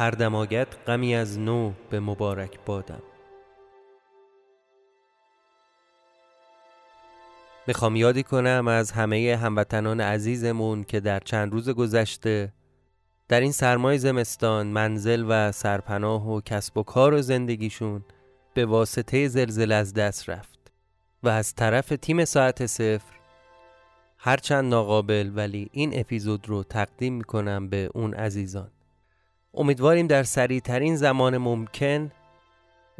هر دماگت غمی از نو به مبارک بادم. میخوام یادی کنم از همه هموطنان عزیزمون که در چند روز گذشته در این سرمای زمستان منزل و سرپناه و کسب و کار و زندگیشون به واسطه زلزله از دست رفت و از طرف تیم ساعت صفر هرچند ناقابل ولی این اپیزود رو تقدیم میکنم به اون عزیزان. امیدواریم در سریع ترین زمان ممکن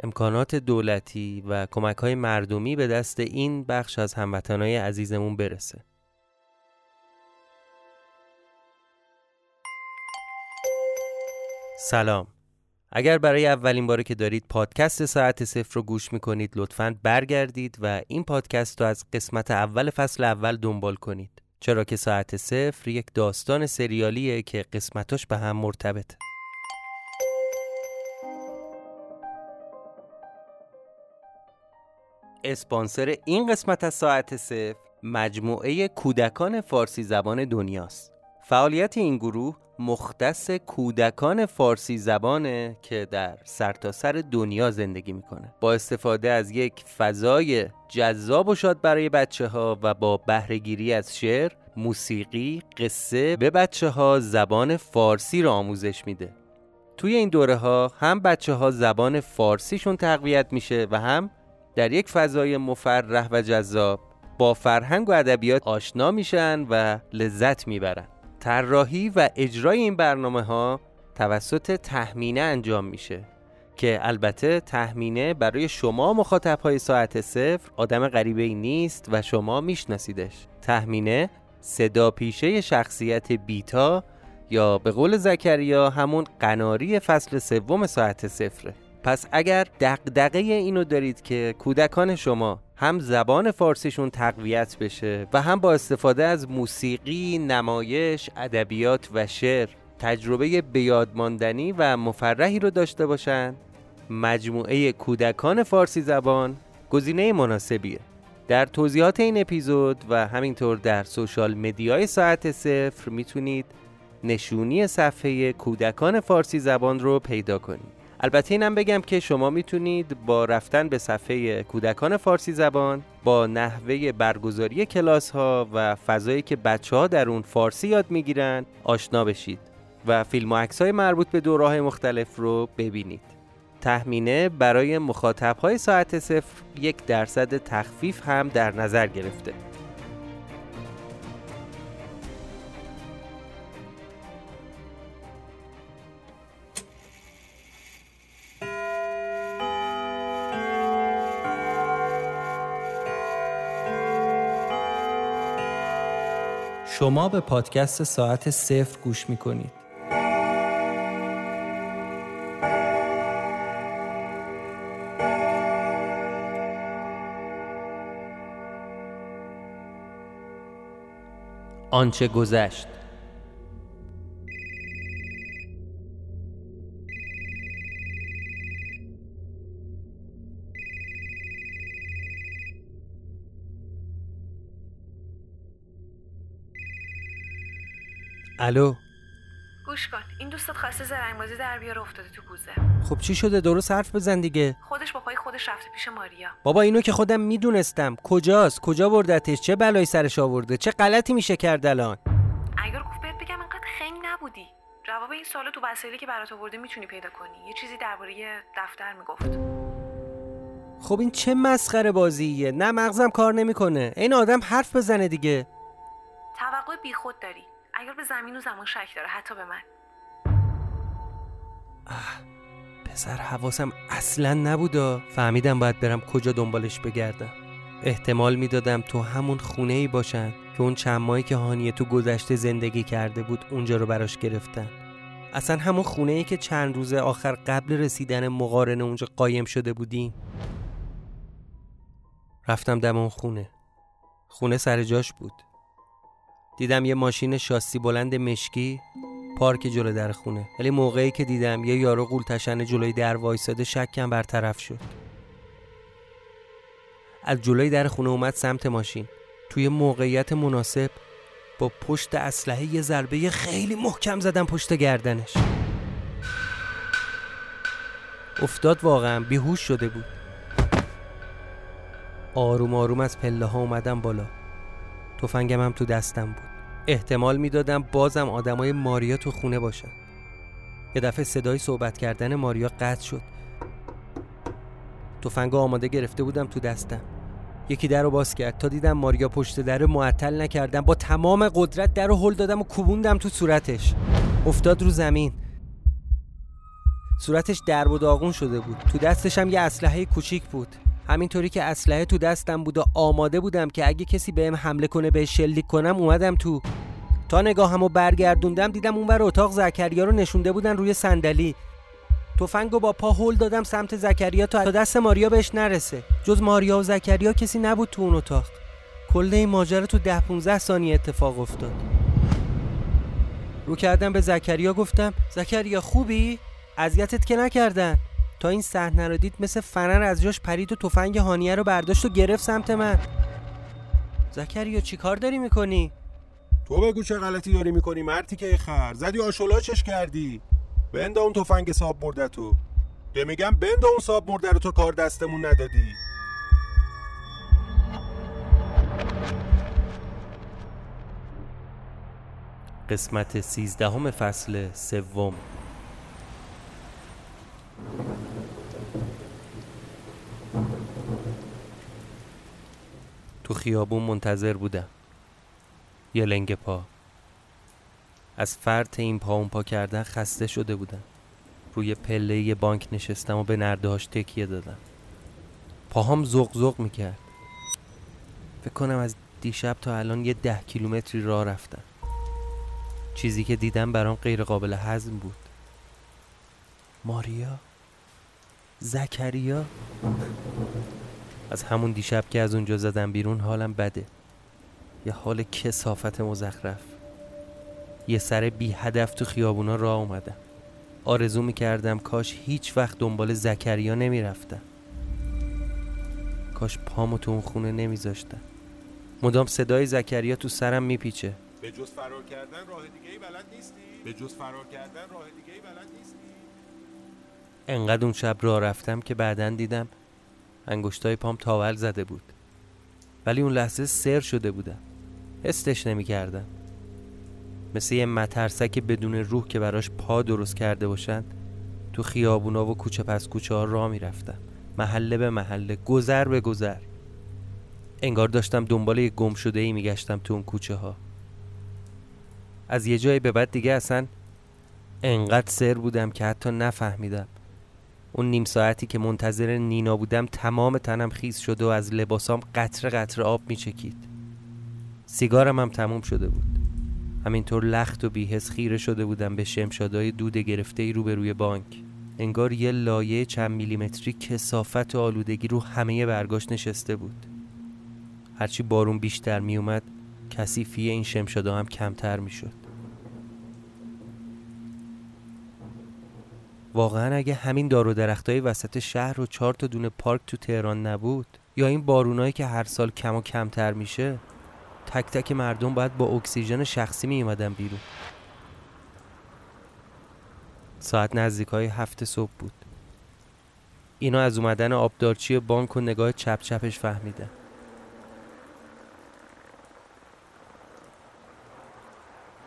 امکانات دولتی و کمک‌های مردمی به دست این بخش از هموطنای عزیزمون برسه. سلام. اگر برای اولین باره که دارید پادکست ساعت صفر رو گوش میکنید لطفاً برگردید و این پادکست رو از قسمت اول فصل اول دنبال کنید، چرا که ساعت صفر یک داستان سریالیه که قسمتاش به هم مرتبطه. اسپانسر این قسمت از ساعت صفر مجموعه کودکان فارسی زبان دنیاست. فعالیت این گروه مختص کودکان فارسی زبانه که در سرتاسر دنیا زندگی میکنه، با استفاده از یک فضای جذاب و شاد برای بچه ها و با بهره‌گیری از شعر، موسیقی، قصه به بچه ها زبان فارسی را آموزش میده. توی این دوره ها هم بچه ها زبان فارسیشون تقویت میشه و هم در یک فضای مفرح و جذاب با فرهنگ و ادبیات آشنا میشن و لذت میبرن. طراحی و اجرای این برنامه ها توسط تهمینه انجام میشه که البته تهمینه برای شما مخاطب های ساعت صفر آدم غریبه ای نیست و شما میشناسیدش. تهمینه صدا پیشه شخصیت بیتا یا به قول زکریا همون قناری فصل سوم ساعت صفره. پس اگر دغدغه اینو دارید که کودکان شما هم زبان فارسیشون تقویت بشه و هم با استفاده از موسیقی، نمایش، ادبیات و شعر تجربه بیادماندنی و مفرحی رو داشته باشن، مجموعه کودکان فارسی زبان گزینه مناسبیه. در توضیحات این اپیزود و همینطور در سوشال مدیای ساعت صفر میتونید نشونی صفحه کودکان فارسی زبان رو پیدا کنید. البته اینم بگم که شما میتونید با رفتن به صفحه کودکان فارسی زبان با نحوه برگزاری کلاس ها و فضایی که بچه ها در اون فارسی یاد میگیرن آشنا بشید و فیلم و عکس های مربوط به دوره‌های مختلف رو ببینید. تهمینه برای مخاطب های ساعت صفر 1% تخفیف هم در نظر گرفته. شما به پادکست ساعت صفر گوش میکنید. آنچه گذشت. الو، گوش کن، این دوستت خواسته زرنگ‌بازی در بیاره، افتاده تو کوزه. خب چی شده؟ درست حرف بزن دیگه. خودش با پای خودش رفته پیش ماریا. بابا اینو که خودم میدونستم. کجاست؟ کجا بردتش؟ چه بلایی سرش آورده؟ چه غلطی میشه کرد الان؟ اگر گفت بهت بگم انقدر خنگ نبودی. جواب این سوالو تو وسایلی که برات آورده میتونی پیدا کنی. یه چیزی درباره دفتر میگفت. خب این چه مسخره بازیه؟ نه مغزم کار نمیکنه. این آدم حرف بزنه دیگه. توقع بیخود داری. اگر به زمین و زمان شک داره، حتی به من. پسر حواسم اصلا نبودا. فهمیدم باید برم کجا دنبالش بگردم. احتمال میدادم تو همون خونه ای باشن که اون چند ماهی که هانیه تو گذشته زندگی کرده بود اونجا رو براش گرفتن. اصلا همون خونه ای که چند روز آخر قبل رسیدن مقارنه اونجا قایم شده بودیم. رفتم دم اون خونه سر جاش بود. دیدم یه ماشین شاسی بلند مشکی پارک جلو در خونه، ولی موقعی که دیدم یه یارو قولتشن جلوی در وایساده شکم برطرف شد. از جلوی در خونه اومد سمت ماشین، توی موقعیت مناسب با پشت اسلحه یه ضربه خیلی محکم زدم پشت گردنش. افتاد، واقعا بیهوش شده بود. آروم آروم از پله ها اومدم بالا. تفنگم هم تو دستم بود. احتمال میدادم بازم آدمای ماریا تو خونه باشن. یه دفعه صدای صحبت کردن ماریا قطع شد. تفنگو آماده گرفته بودم تو دستم. یکی در رو باز کرد. تا دیدم ماریا پشت در، معطل نکردم، با تمام قدرت در رو هل دادم و کوبوندم تو صورتش. افتاد رو زمین. صورتش درب و داغون شده بود. تو دستش هم یه اسلحه کوچیک بود. همینطوری که اسلحه تو دستم بود و آماده بودم که اگه کسی بهم حمله کنه بهش شلیک کنم، اومدم تو. تا نگاهمو برگردوندم دیدم اونور اتاق زکریا رو نشونده بودن روی صندلی. تفنگو با پا هل دادم سمت زکریا تا دست ماریا بهش نرسه. جز ماریا و زکریا کسی نبود تو اون اتاق. کل این ماجرا تو 10-15 ثانیه اتفاق افتاد. رو کردم به زکریا، گفتم زکریا خوبی؟ اذیتت که نکردن؟ تا این صحنه رو دید مثل فنر از جاش پرید و تفنگ هانیه رو برداشت و گرفت سمت من. زکریا چیکار داری میکنی؟ تو بگو چه غلطی داری میکنی مرتی که خر زدی آشولاچش کردی. بند اون تفنگ صاحب مرده تو. ده میگم بند اون صاحب مرده رو تو کار دستمون ندادی. قسمت 13 فصل 3. تو خیابون منتظر بودم. یه لنگ پا. از فرط این پا اون پا کردن خسته شده بودم. روی پله یه بانک نشستم و به نرده‌هاش تکیه دادم. پاهام زغزغ میکرد. فکر کنم از دیشب تا الان یه 10 کیلومتری راه رفتم. چیزی که دیدم برام غیر قابل هضم بود. ماریا، زکریا. از همون دیشب که از اونجا زدم بیرون حالم بده. یه حال کثافت مزخرف. یه سر بی هدف تو خیابونا راه اومدم. آرزو می‌کردم کاش هیچ وقت دنبال زکریا نمی‌رفتم. کاش پامو تو اون خونه نمی‌ذاشتم. مدام صدای زکریا تو سرم میپیچه. به جز فرار کردن راه دیگه‌ای بلد نیستی؟ انقدر اون شب راه رفتم که بعدن دیدم انگشتای پام تاول زده بود، ولی اون لحظه سر شده بودم. حسش نمی‌کردم. مثل یه مترسک بدون روح که براش پا درست کرده باشن، تو خیابونا و کوچه پس کوچه ها راه میرفتم، محله به محله، گذر به گذر. انگار داشتم دنبال یه گم شده ای میگشتم تو اون کوچه ها. از یه جایی به بعد دیگه اصلا انقدر سر بودم که حتی نفهمیدم. اون نیم ساعتی که منتظر نینا بودم تمام تنم خیس شده و از لباسام قطره قطره آب میچکید. سیگارم هم تموم شده بود. همینطور لخت و بی‌حس خیره شده بودم به شمشادای دود گرفته‌ای روبروی بانک. انگار یه لایه چند میلیمتری کثافت و آلودگی رو همه برگاش نشسته بود. هرچی بارون بیشتر میومد، کثیفی این شمشادا هم کمتر میشد. واقعا اگه همین دار و درختای وسط شهر و 4 تا دونه پارک تو تهران نبود، یا این بارونایی که هر سال کم و کمتر میشه، تک تک مردم باید با اکسیژن شخصی می اومدن بیرون. ساعت نزدیکای 7 صبح بود. اینا از اومدن آبدارچی بانک و نگاه چپ چپش فهمیدن.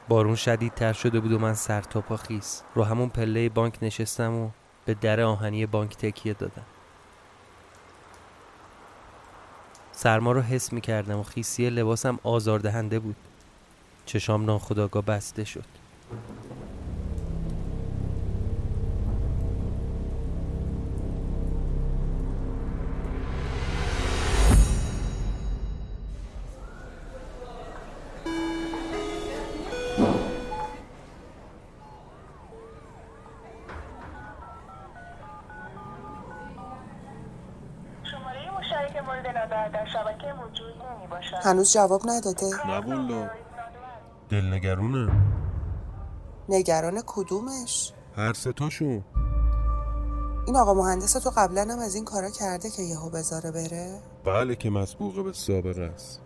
بارون شدیدتر شده بود و من سر تا پا خیس. رو همون پله بانک نشستم و به در آهنی بانک تکیه دادم. سرما رو حس می کردم و خیسی لباسم آزاردهنده بود. چشام ناخودآگاه بسته شد. هنوز جواب نداده؟ نه والا. دلنگرونه. نگران کدومش؟ هر سه تاشون. این آقا مهندس تو قبلا هم از این کارا کرده که یهو بذاره بره؟ بله که مسبوقه به سابقه است.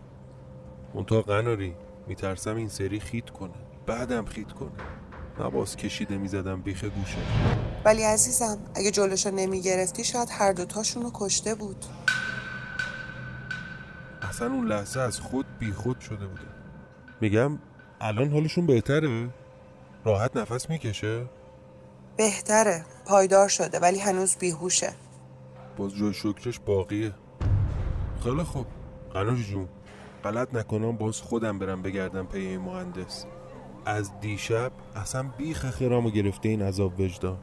اون تا قناری میترسم این سری خیت کنه. بعدم خیت کنه. نباز کشیده میزدم بیخ گوشه. ولی عزیزم اگه جلوشو نمیگرفتی شاید هر دوتاشونو کشته بود. اصلا اون لحظه از خود بی خود شده بوده. میگم الان حالشون بهتره؟ راحت نفس میکشه؟ بهتره، پایدار شده ولی هنوز بیهوشه. باز جای شکرش باقیه. خیلی خوب قناش جون، غلط نکنم باز خودم برم بگردم پی این مهندس. از دیشب اصلا بیخ خیرامو گرفته این عذاب وجدان.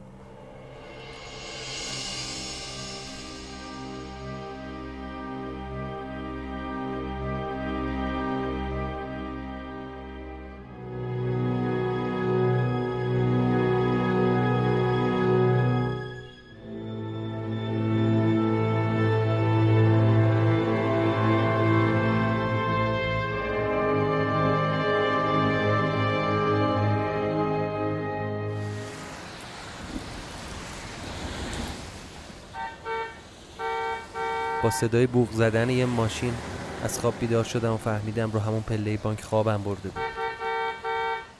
با صدای بوق زدن یه ماشین از خواب بیدار شدم و فهمیدم رو همون پله بانک خوابم برده بود.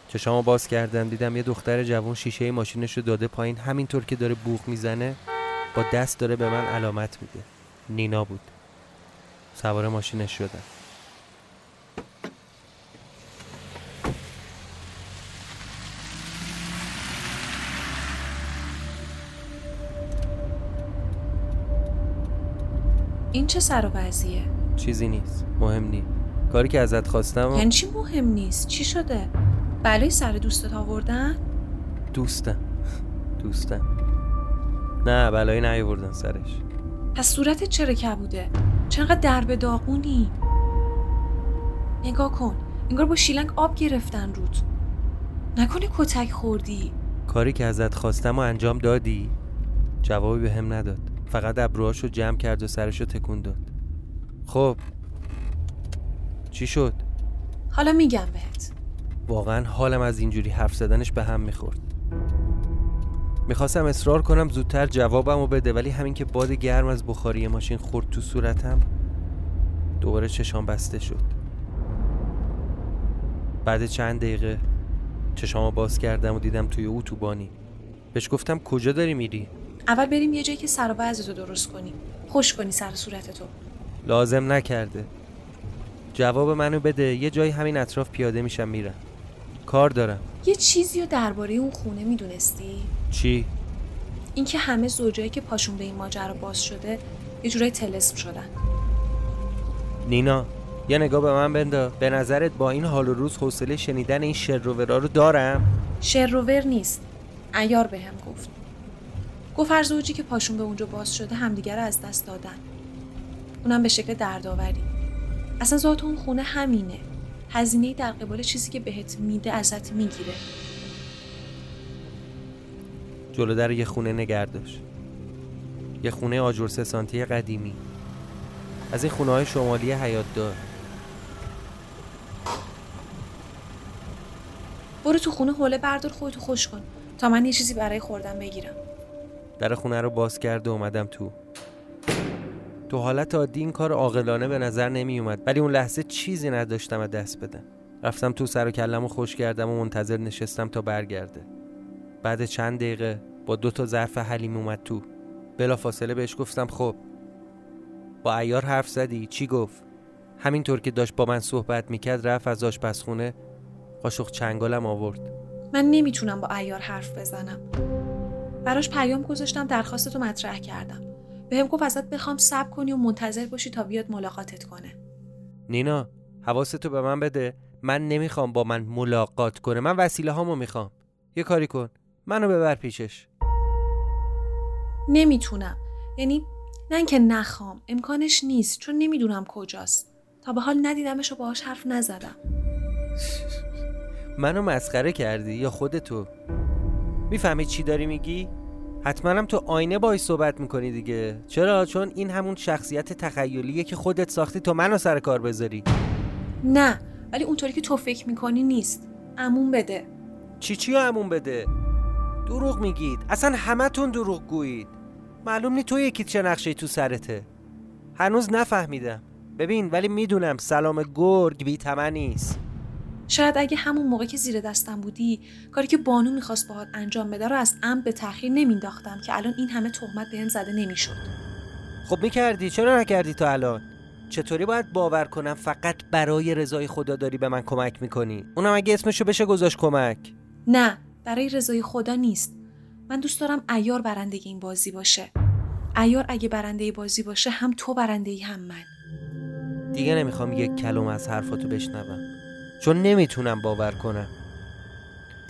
چشامو باز کردم دیدم یه دختر جوان شیشه ماشینشو داده پایین، همینطور که داره بوق میزنه با دست داره به من علامت میده. نینا بود. سوار ماشینش شدم. این چه سر و وضعیه؟ چیزی نیست، مهم نیست. کاری که ازت خواستم یعنی چی مهم نیست؟ چی شده؟ بلای سر دوستت آوردن؟ دوستم نه بلایی نیاوردن سرش. پس صورتت چرا کبوده؟ چقدر درب داغونی؟ نگاه کن، انگار با شیلنگ آب گرفتن رود. نکنه کتک خوردی؟ کاری که ازت خواستم و انجام دادی؟ جوابی به هم نداد، فقط ابروهاشو جمع کرد و سرشو تکون داد. خب چی شد؟ حالا میگم بهت. واقعا حالم از اینجوری حرف زدنش به هم میخورد. میخواستم اصرار کنم زودتر جوابمو بده، ولی همین که باد گرم از بخاری ماشین خورد تو صورتم دوباره چشام بسته شد. بعد چند دقیقه چشامو باز کردم و دیدم توی اتوبانی. بهش گفتم کجا داری میری؟ اول بریم یه جایی که سر و وضعتو درست کنی، خوش کنی سر صورتتو. لازم نکرده. جواب منو بده. یه جایی همین اطراف پیاده میشم میرم، کار دارم. یه چیزیو درباره اون خونه میدونستی؟ چی؟ اینکه همه زوجایی که پاشون به این ماجرا باز شده یه جورایی طلسم شدن. نینا یه نگاه به من بنداز. به نظرت با این حال و روز حوصله شنیدن این شروورا رو دارم؟ شرور نیست، عیار بهم گفت. گفت هر زوجی که پاشون به اونجا باز شده همدیگر رو از دست دادن، اونم به شکل دردآوری. اصلا ذات اون خونه همینه، هزینه‌ای در قبال چیزی که بهت میده ازت میگیره. جلو در یه خونه نگردش، یه خونه آجر 3 سانتی قدیمی، از این خونه‌های شمالی حیاط دار. برو تو خونه حوله بردار خودتو خوش کن تا من یه چیزی برای خوردن بگیرم. در خونه رو باز کرد و اومدم تو. تو حالت عادی این کار عاقلانه به نظر نمی اومد، ولی اون لحظه چیزی نداشتم از دست بدم. رفتم تو، سر و کلمو خوش کردم و منتظر نشستم تا برگرده. بعد چند دقیقه با 2 ظرف حلیم اومد تو. بلافاصله بهش گفتم خب با عیار حرف زدی؟ چی گفت؟ همینطور که داشت با من صحبت میکرد رفت از آشپزخونه قاشق چنگالم آورد. من نمیتونم با عیار حرف بزنم. براش پیام گذاشتم، درخواستتو مطرح کردم. بهم گفت ازت بخوام صبر کنی و منتظر باشی تا بیاد ملاقاتت کنه. نینا حواستو به من بده، من نمیخوام با من ملاقات کنه، من وسیله هامو میخوام. یه کاری کن منو ببر پیشش. نمیتونم، یعنی نه اینکه نخوام، امکانش نیست، چون نمیدونم کجاست. تا به حال ندیدمش و باهاش حرف نزدم. منو مسخره کردی یا خودتو؟ میفهمی چی داری میگی؟ حتما هم تو آینه باهاش صحبت میکنی دیگه. چرا؟ چون این همون شخصیت تخیلیه که خودت ساختی تا منو سر کار بذاری. نه ولی اونطوری که تو فکر میکنی نیست. عموم بده. چی عموم بده؟ دروغ میگید، اصلا همتون دروغ گویید. معلوم نی تو یکی چه نقشه‌ای تو سرته. هنوز نفهمیدم. ببین ولی میدونم سلام گرگ بی تمنی است. شاید اگه همون موقع که زیر دستم بودی کاری که بانو میخواست باهات انجام بده رو از عمد به تأخیر نمینداختم که الان این همه تهمت بهم زده نمیشد. خب میکردی، چرا نکردی تا الان؟ چطوری باید باور کنم فقط برای رضای خدا داری به من کمک میکنی؟ اونم اگه اسمشو بشه گذاشت کمک. نه، برای رضای خدا نیست. من دوست دارم عیار برنده این بازی باشه. عیار اگه برنده بازی باشه هم تو برنده‌ای هم من. دیگه نمیخوام یک کلمه از حرفاتو بشنوم چون نمیتونم باور کنم.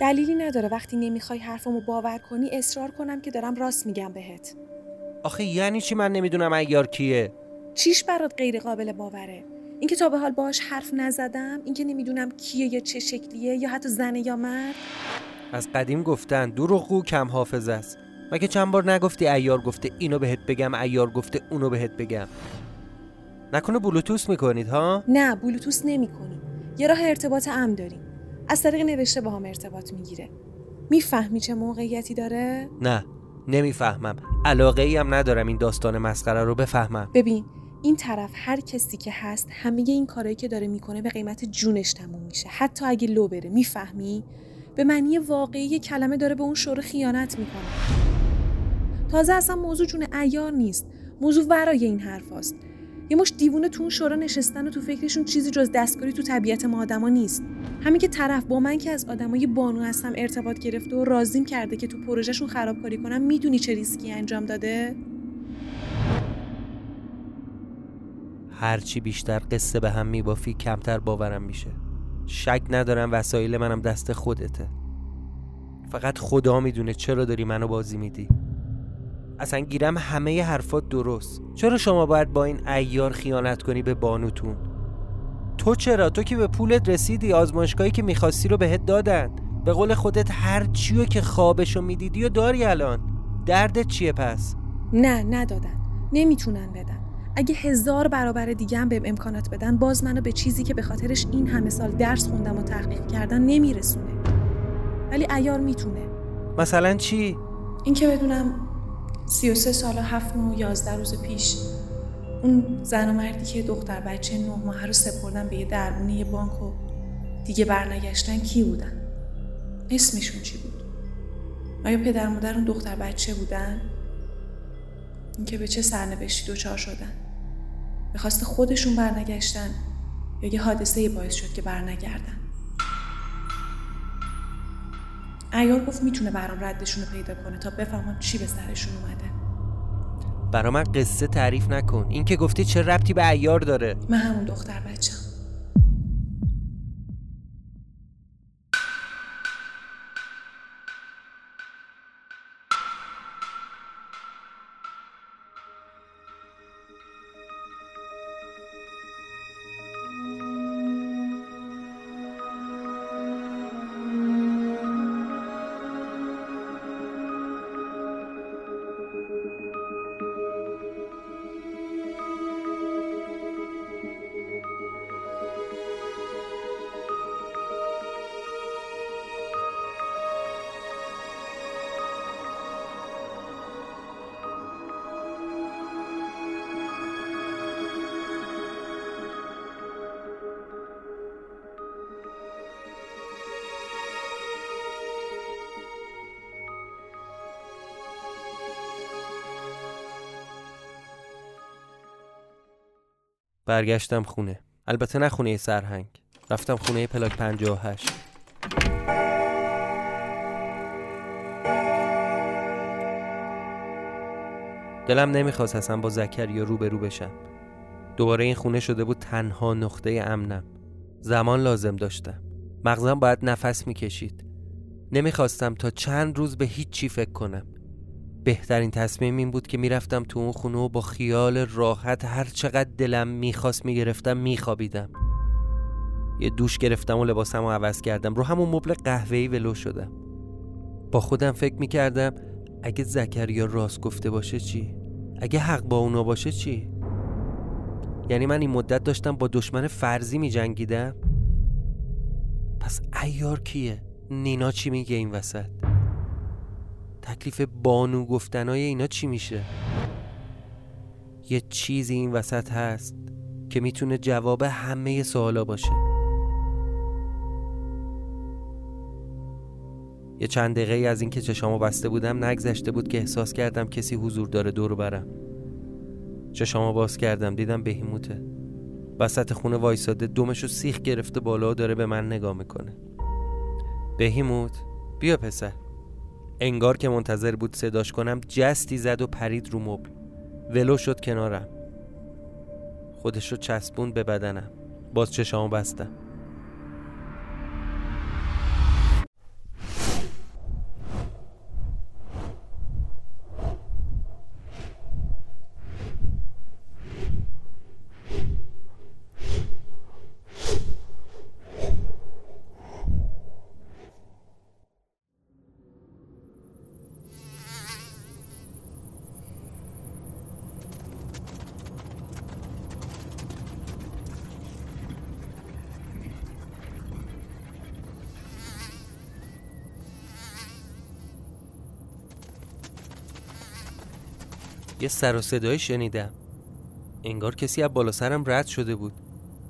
دلیلی نداره وقتی نمیخوای حرفمو باور کنی اصرار کنم که دارم راست میگم بهت. آخه یعنی چی من نمیدونم عیار کیه؟ چیش برات غیر قابل باوره؟ اینکه تا به حال باهاش حرف نزدم، اینکه نمیدونم کیه یا چه شکلیه یا حتی زنه یا مرد؟ از قدیم گفتن دروغگو کم حافظه است. مگه چند بار نگفتی عیار گفته اینو بهت بگم، عیار گفته اونو بهت بگم؟ نکنه بلوتوس میکنید ها؟ نه، بلوتوس نمیکنیم. یه راه ارتباط عام داریم. از طریق نوشته باهام ارتباط میگیره. میفهمی چه موقعیتی داره؟ نه، نمیفهمم. علاقه ای هم ندارم این داستان مسخره رو بفهمم. ببین، این طرف هر کسی که هست همه این کارایی که داره میکنه به قیمت جونش تموم میشه. حتی اگه لو بره، میفهمی؟ به معنی واقعی کلمه داره به اون شوره خیانت میکنه. تازه اصلا موضوع جون عیار نیست. موضوع ورای این حرفاست. یه مش دیوونه تو اون شورا نشستن و تو فکرشون چیزی جز دستکاری تو طبیعت ما آدما نیست. همین که طرف با من که از آدمای بانو هستم ارتباط گرفته و راضیم کرده که تو پروژهشون خرابکاری کنم، میدونی چه ریسکی انجام داده؟ هرچی بیشتر قصه به هم میبافی کمتر باورم میشه. شک ندارم وسایل منم دست خودته. فقط خدا میدونه چرا داری منو بازی میدی. اصلا گیرم همه ی حرفات درست. چرا شما باید با این عیار خیانت کنی به بانوتون؟ تو چرا؟ تو که به پولت رسیدی، آزمایشگاهی که میخواستی رو بهت دادن، به قول خودت هر چیو که خوابشو میدیدی و داری. الان دردت چیه پس؟ نه، ندادن، نمیتونن بدن. اگه 1000 برابر دیگه هم بهم امکانات بدن، باز منو به چیزی که به خاطرش این همه سال درس خوندم و تحقیق کردن نمیرسونه. ولی عیار میتونه. مثلا چی؟ این که بدونم 33 سال و 7 ماه و 11 روز پیش اون زن و مردی که دختر بچه 9 ماهه رو سپردن به یه درمونه یه بانک و دیگه برنگشتن کی بودن؟ اسمشون چی بود؟ آیا پدر مادر اون دختر بچه بودن؟ این که به چه سرنوشتی دچار شدن؟ به خواست خودشون برنگشتن یا یه حادثه باعث شد که برنگردن؟ عیار گفت میتونه برام ردشون رو پیدا کنه تا بفهمم چی به سرشون اومده. برا من قصه تعریف نکن. این که گفتی چه ربطی به عیار داره؟ من همون دختر بچم. برگشتم خونه. البته نه خونه سرهنگ. رفتم خونه پلاک 58. دلم نمیخواست اصلا با زکریا روبرو بشم. دوباره این خونه شده بود تنها نقطه امنم. زمان لازم داشتم. مغزم باید نفس میکشید. نمیخواستم تا چند روز به هیچ چی فکر کنم. بهترین تصمیم این بود که میرفتم تو اون خونه و با خیال راحت هر چقدر دلم میخواست میگرفتم میخوابیدم. یه دوش گرفتم و لباسمو عوض کردم. رو همون مبل قهوه‌ای ولو شدم. با خودم فکر میکردم اگه زکریا راست گفته باشه چی؟ اگه حق با اونا باشه چی؟ یعنی من این مدت داشتم با دشمن فرضی میجنگیدم؟ پس عیار کیه؟ نینا چی میگه این وسط؟ تکلیف بانو گفتنای اینا چی میشه؟ یه چیزی این وسط هست که میتونه جواب همه سوالا باشه. یه چند دقیقه ای از اینکه چشامو بسته بودم نگذشته بود که احساس کردم کسی حضور داره دور برم. چشامو باز کردم، دیدم بهیموته. وسط خونه وایساده، دمشو سیخ گرفته بالا، داره به من نگاه میکنه. بهیموت، بیا پسر. انگار که منتظر بود صداش کنم، جستی زد و پرید رو مبل. ولو شد کنارم. خودشو چسبوند به بدنم. باز چشامو بستم. یه سر و صدایی شنیدم، انگار کسی از بالا سرم رد شده بود.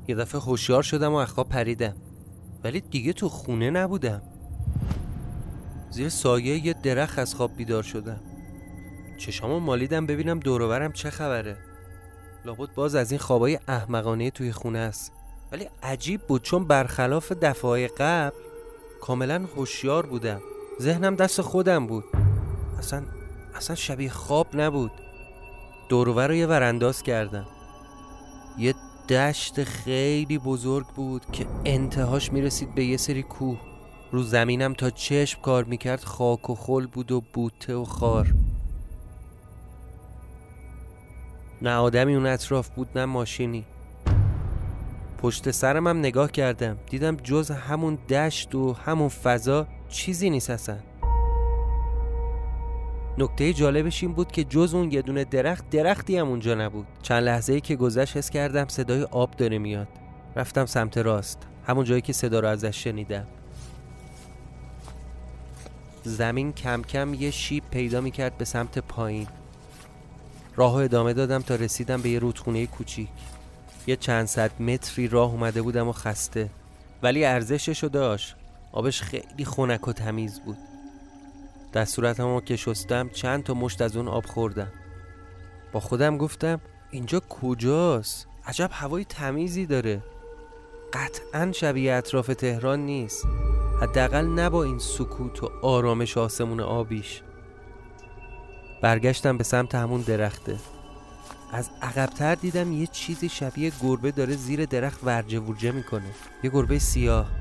یه دفعه هوشیار شدم و از خواب پریدم، ولی دیگه تو خونه نبودم. زیر سایه یه درخت از خواب بیدار شدم. چشامو مالیدم ببینم دور و برم چه خبره. لابد باز از این خوابای احمقانه توی خونه است. ولی عجیب بود، چون برخلاف دفعه‌های قبل کاملا هوشیار بودم. ذهنم دست خودم بود، اصلا شبیه خواب نبود. دورور رو یه ورانداز کردم. یه دشت خیلی بزرگ بود که انتهاش میرسید به یه سری کوه. رو زمینم تا چشم کار میکرد خاک و خل بود و بوته و خار. نه آدمی اون اطراف بود نه ماشینی. پشت سرم هم نگاه کردم، دیدم جز همون دشت و همون فضا چیزی نیست اصلا. نکته جالبش این بود که جز اون یه دونه درخت، درختی هم اونجا نبود. چند لحظه‌ای که گذشت حس کردم صدای آب داره میاد. رفتم سمت راست، همون جایی که صدا رو ازش شنیدم. زمین کم کم یه شیب پیدا میکرد به سمت پایین. راهو ادامه دادم تا رسیدم به یه رودخونه کوچیک. یه چند صد متری راه اومده بودم و خسته، ولی ارزششو داشت. آبش خیلی خنک و تمیز بود. در صورتمو که شستم چند تا مشت از اون آب خوردم. با خودم گفتم اینجا کجاست؟ عجب هوای تمیزی داره. قطعاً شبیه اطراف تهران نیست، حداقل نه با این سکوت و آرامش آسمون آبیش. برگشتم به سمت همون درخته. از عقب‌تر دیدم یه چیزی شبیه گربه داره زیر درخت ورجه ورجه میکنه. یه گربه سیاه،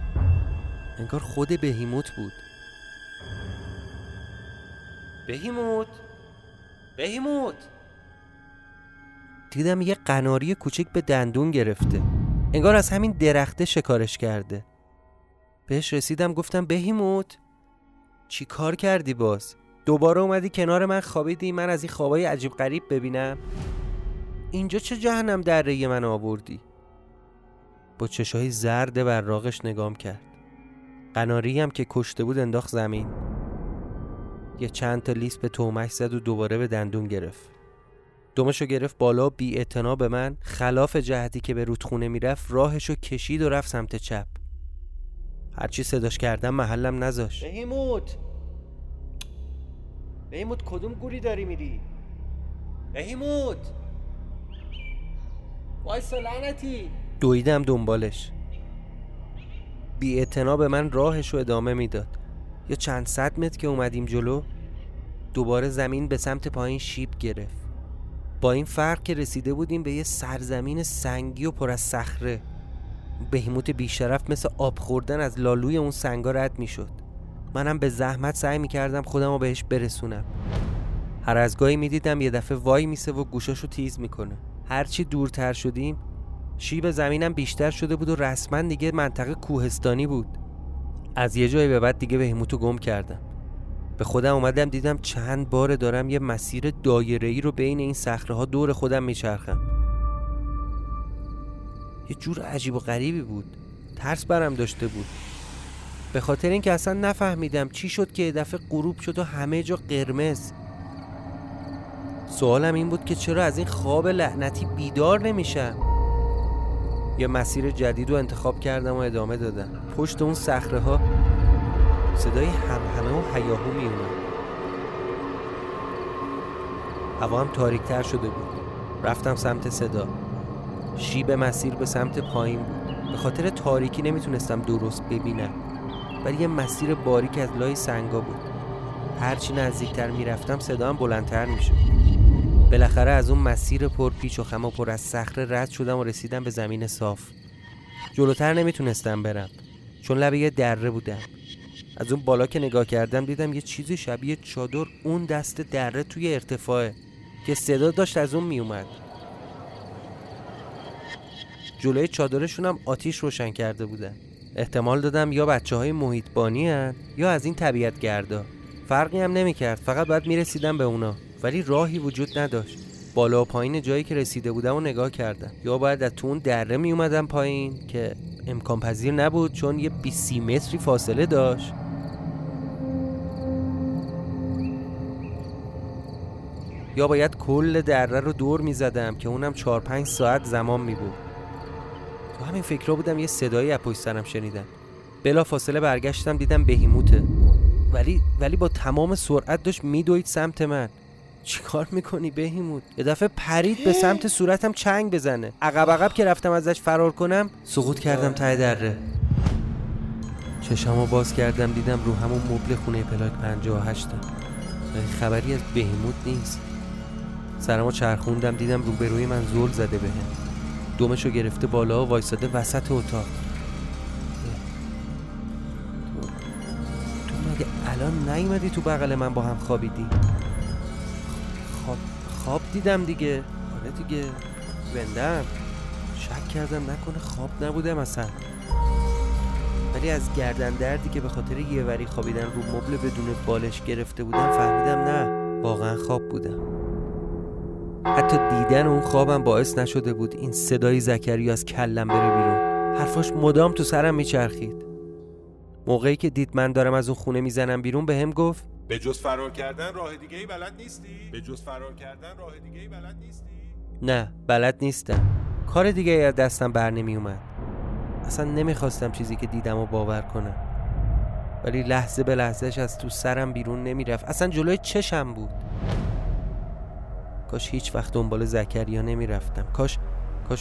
انگار خود بهیموت بود. بهیموت! دیدم یه قناری کوچیک به دندون گرفته، انگار از همین درخته شکارش کرده. بهش رسیدم، گفتم بهیموت چی کار کردی؟ باز دوباره اومدی کنار من خوابیدی؟ من از این خوابای عجیب غریب ببینم؟ اینجا چه جهنم دره‌ای من آوردی؟ با چشای زرد براقش نگام کرد. قناری هم که کشته بود انداخت زمین. یه چند تا لیست به تومش زد و دوباره به دندون گرفت. دمشو گرفت بالا، بی اعتنا به من. خلاف جهتی که به رودخونه میرفت راهشو کشید و رفت سمت چپ. هرچی صداش کردم محلم نذاشت. بهیموت کدوم گوری داری میری؟ بهیموت وایسا لعنتی! دویدم دنبالش. بی اعتنا به من راهشو ادامه میداد. یا چند صد متر که اومدیم جلو، دوباره زمین به سمت پایین شیب گرفت. با این فرق که رسیده بودیم به یه سرزمین سنگی و پر از صخره. بهیموت بیشرف مثل آب خوردن از لالوی اون سنگا رد میشد. منم به زحمت سعی میکردم خودم رو بهش برسونم. هر از گاهی میدیدم یه دفعه وای میسه و گوشاشو تیز میکنه. هرچی دورتر شدیم شیب زمینم بیشتر شده بود و رسما دیگه منطقه کوهستانی بود. از یه جایی به بعد دیگه بهیموتو گم کردم. به خودم اومدم، دیدم چند بار دارم یه مسیر دایره‌ای رو بین این صخره‌ها دور خودم میچرخم. یه جور عجیب و غریبی بود. ترس برم داشته بود، به خاطر اینکه اصلا نفهمیدم چی شد که یه دفعه غروب شد و همه جا قرمز. سوالم این بود که چرا از این خواب لعنتی بیدار نمیشم. یه مسیر جدید رو انتخاب کردم و ادامه دادم. پشت اون صخره‌ها صدای همهمه و هیاهو می اومد. هوا هم تاریک‌تر شده بود. رفتم سمت صدا. شیب مسیر به سمت پایین بود. به خاطر تاریکی نمیتونستم درست ببینم، ولی یه مسیر باریک از لای سنگا بود. هرچی نزدیکتر میرفتم صدا هم بلندتر میشد. بالاخره از اون مسیر پر پیچ و خم و پر از صخره رد شدم و رسیدم به زمین صاف. جلوتر نمیتونستم برم چون لب یه دره بودم. از اون بالا که نگاه کردم دیدم یه چیزی شبیه چادر اون دست دره توی ارتفاعه که صدا داشت از اون میومد. جلوی چادرشون هم آتیش روشن کرده بودن. احتمال دادم یا بچه‌های محیط‌بانی هن یا از این طبیعت‌گردا. فرقی هم نمی‌کرد، فقط بعد می‌رسیدم به اونا، ولی راهی وجود نداشت. بالا و پایین جایی که رسیده بودم و نگاه کردم. یا باید از تو اون دره میومدم پایین که امکان پذیر نبود چون یه 20 متری فاصله داشت، یا باید کل دره رو دور می‌زدم که اونم 4-5 ساعت زمان می‌بود. تو همین فکرها بودم یه صدایی از پشت سرم شنیدم. بلا فاصله برگشتم دیدم بهیموته، ولی با تمام سرعت داشت میدوید سمت من. چیکار میکنی بهیموت؟ یه دفعه پرید به سمت صورتم چنگ بزنه. عقب که رفتم ازش فرار کنم سقوط کردم ته دره. چشمو باز کردم دیدم رو همون مبل خونه پلاک 58م، ولی خبری از بهیموت نیست. سرمو چرخوندم دیدم روبروی من زل زده بهم. دومشو گرفته بالا و وایساده وسط اتاق. تو مگه الان نیومدی تو بغل من با هم خوابیدی؟ خواب دیدم دیگه. آره دیگه زندم. شک کردم نکنه خواب نبودم اصلا، ولی از گردن دردی که به خاطر یه وری خوابیدن رو مبل بدون بالش گرفته بودم فهمیدم نه، واقعا خواب بودم. حتی دیدن اون خوابم باعث نشده بود این صدای زکریا از کلم بره بیرون. حرفاش مدام تو سرم میچرخید. موقعی که دید من دارم از اون خونه میزنم بیرون بهم گفت به جز فرار کردن راه دیگه ای بلد نیستی؟ نه، بلد نیستم. کار دیگه ای از دستم بر نمی اومد. اصلا نمیخواستم چیزی که دیدم رو باور کنم، ولی لحظه به لحظهش از تو سرم بیرون نمیرفت. اصلا جلوی چشم بود. کاش هیچ وقت دنبال زکریا نمی رفتم. کاش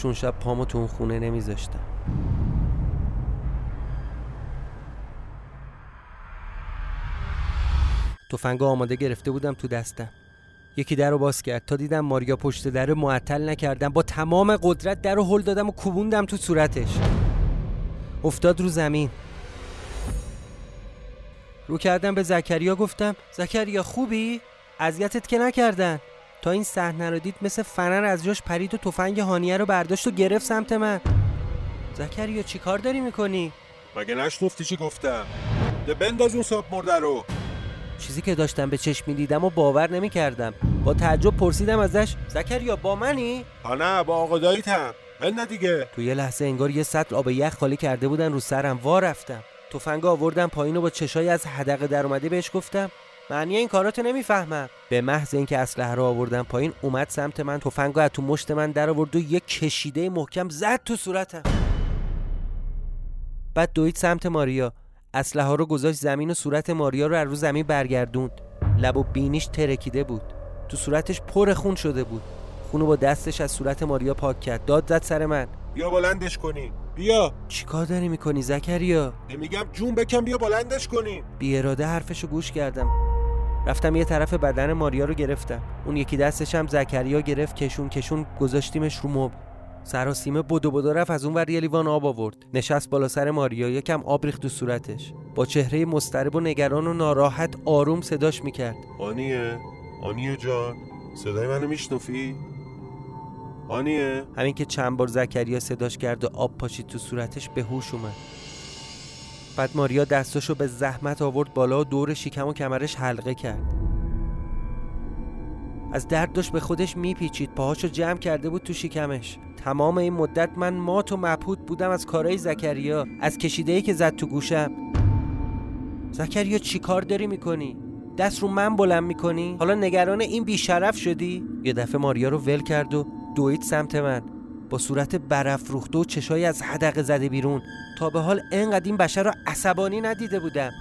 اون شب پامو تو اون خونه نمی ذاشتم. تفنگ آماده گرفته بودم تو دستم. یکی در رو باز کرد. تا دیدم ماریا پشت در معطل نکردم، با تمام قدرت در رو هل دادم و کوبوندم تو صورتش. افتاد رو زمین. رو کردم به زکریا، گفتم زکریا خوبی؟ اذیتت که نکردن؟ تا این صحنه رو دید مثل فنر از جاش پرید و تفنگ هانیه رو برداشت و گرفت سمت من. زکریا چی کار داری میکنی؟ مگه نشنفتی چی گفتم؟ بنداز اون صاحب مرده رو. چیزی که داشتم به چشم دیدم و باور نمیکردم. با تعجب پرسیدم ازش زکریا با منی؟ ها نه، با آقا داییتم. بنده دیگه. تو یه لحظه انگار یه سطل آب یخ خالی کرده بودن رو سرم. وا رفتم. تفنگ آوردم پایین و با چشای از حدقه در اومده بهش گفتم معنی این کاراتو نمیفهمم. به محض اینکه اسلحه رو آوردم پایین اومد سمت من، تفنگو از تو مشت من در آورد و یه کشیده محکم زد تو صورتم. بعد دوید سمت ماریا، اسلحه رو گذاشت زمین و صورت ماریا رو از رو زمین برگردوند. لب و بینیش ترکیده بود، تو صورتش پر خون شده بود. خونو با دستش از صورت ماریا پاک کرد. داد زد سر من بیا بلندش کنی. بیا. چیکار داری میکنی زکریا؟ میگم جون بکن بیا بلندش کنی. بی اراده حرفشو گوش کردم. رفتم یه طرف بدن ماریا رو گرفتم، اون یکی دستش هم زکریا گرفت. کشون گذاشتیمش رو مبل. سراسیمه بدو رفت از اون ور یه لیوان آب آورد نشست بالا سر ماریا، یکم آب ریخت تو صورتش. با چهره مضطرب و نگران و ناراحت آروم صداش میکرد آنیه جان، صدای منو میشنفی؟ آنیه. همین که چند بار زکریا صداش کرد و آب پاشید تو صورتش به هوش اومد. بعد ماریا دستاشو به زحمت آورد بالا و دور شکم و کمرش حلقه کرد. از درد داشت به خودش میپیچید. پاهاشو جمع کرده بود تو شکمش. تمام این مدت من مات و مبهوت بودم از کارهای زکریا، از کشیده‌ای که زد تو گوشم. زکریا چی کار داری میکنی؟ دست رو من بلند میکنی؟ حالا نگران این بیشرف شدی؟ یه دفعه ماریا رو ول کرد و دوید سمت من، با صورت برافروخته و چشایی از حدقه زده بیرون. تا به حال اینقدر این بشر رو عصبانی ندیده بودم.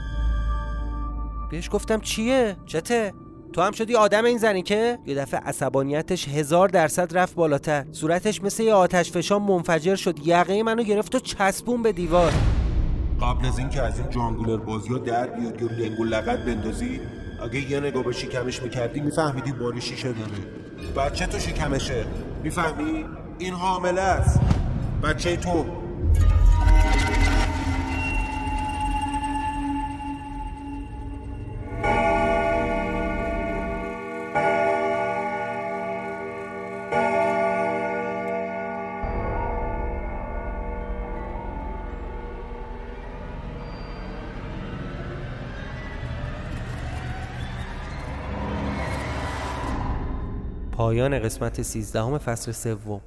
بهش گفتم چیه؟ چته؟ تو هم شدی آدم این زنی که؟ یه دفعه عصبانیتش 1000% رفت بالاتر، صورتش مثل یه آتش فشان منفجر شد، یقه منو گرفت و چسبون به دیوار. قبل از این که از این جانگولر بازی‌ها در بیاد که لنگ و لغت بندازی، اگه یه نگاه به شکمش می‌کردی می‌فهمیدی باری شیشه داره. بچه تو شکمشه، می‌فهمی؟ این حامله است. بچه تو. پایان قسمت 13 فصل 3.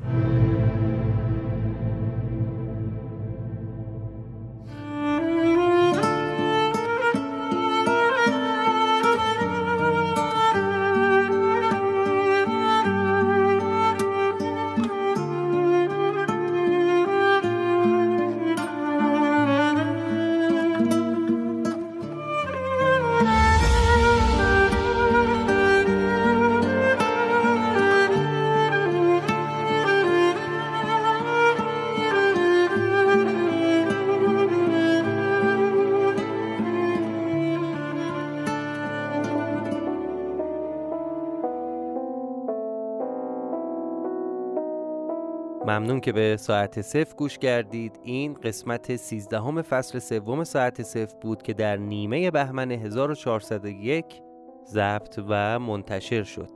ممنون که به ساعت 0 گوش کردید. این قسمت 13 فصل 3 ساعت 0 بود که در نیمه بهمن 1401 ضبط و منتشر شد.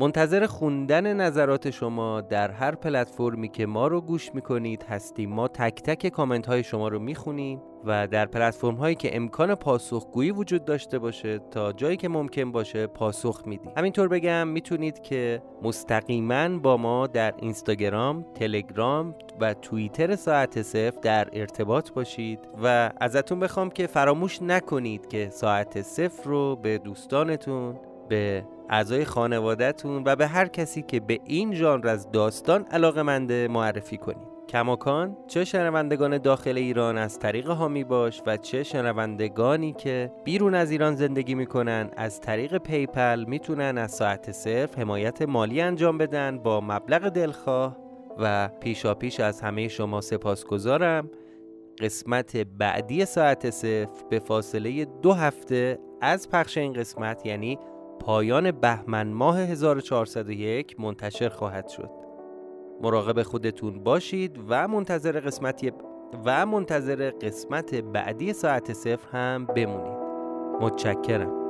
منتظر خوندن نظرات شما در هر پلتفرمی که ما رو گوش میکنید هستیم. ما تک تک کامنت های شما رو میخونیم و در پلتفرم هایی که امکان پاسخگویی وجود داشته باشه تا جایی که ممکن باشه پاسخ میدیم. همینطور بگم میتونید که مستقیما با ما در اینستاگرام، تلگرام و توییتر ساعت 0 در ارتباط باشید و ازتون بخوام که فراموش نکنید که ساعت 0 رو به دوستانتون، به اعضای خانواده‌تون و به هر کسی که به این ژانر از داستان علاقه‌منده معرفی کنید. کماکان چه شنوندگان داخل ایران از طریق هامی باش و چه شنوندگانی که بیرون از ایران زندگی میکنن از طریق پیپل میتونن از ساعت 0 حمایت مالی انجام بدن با مبلغ دلخواه و پیشاپیش از همه شما سپاسگزارم. قسمت بعدی ساعت 0 به فاصله 2 هفته از پخش این قسمت، یعنی پایان بهمن ماه 1401 منتشر خواهد شد. مراقب خودتون باشید و منتظر قسمت بعدی ساعت 0 هم بمونید. متشکرم.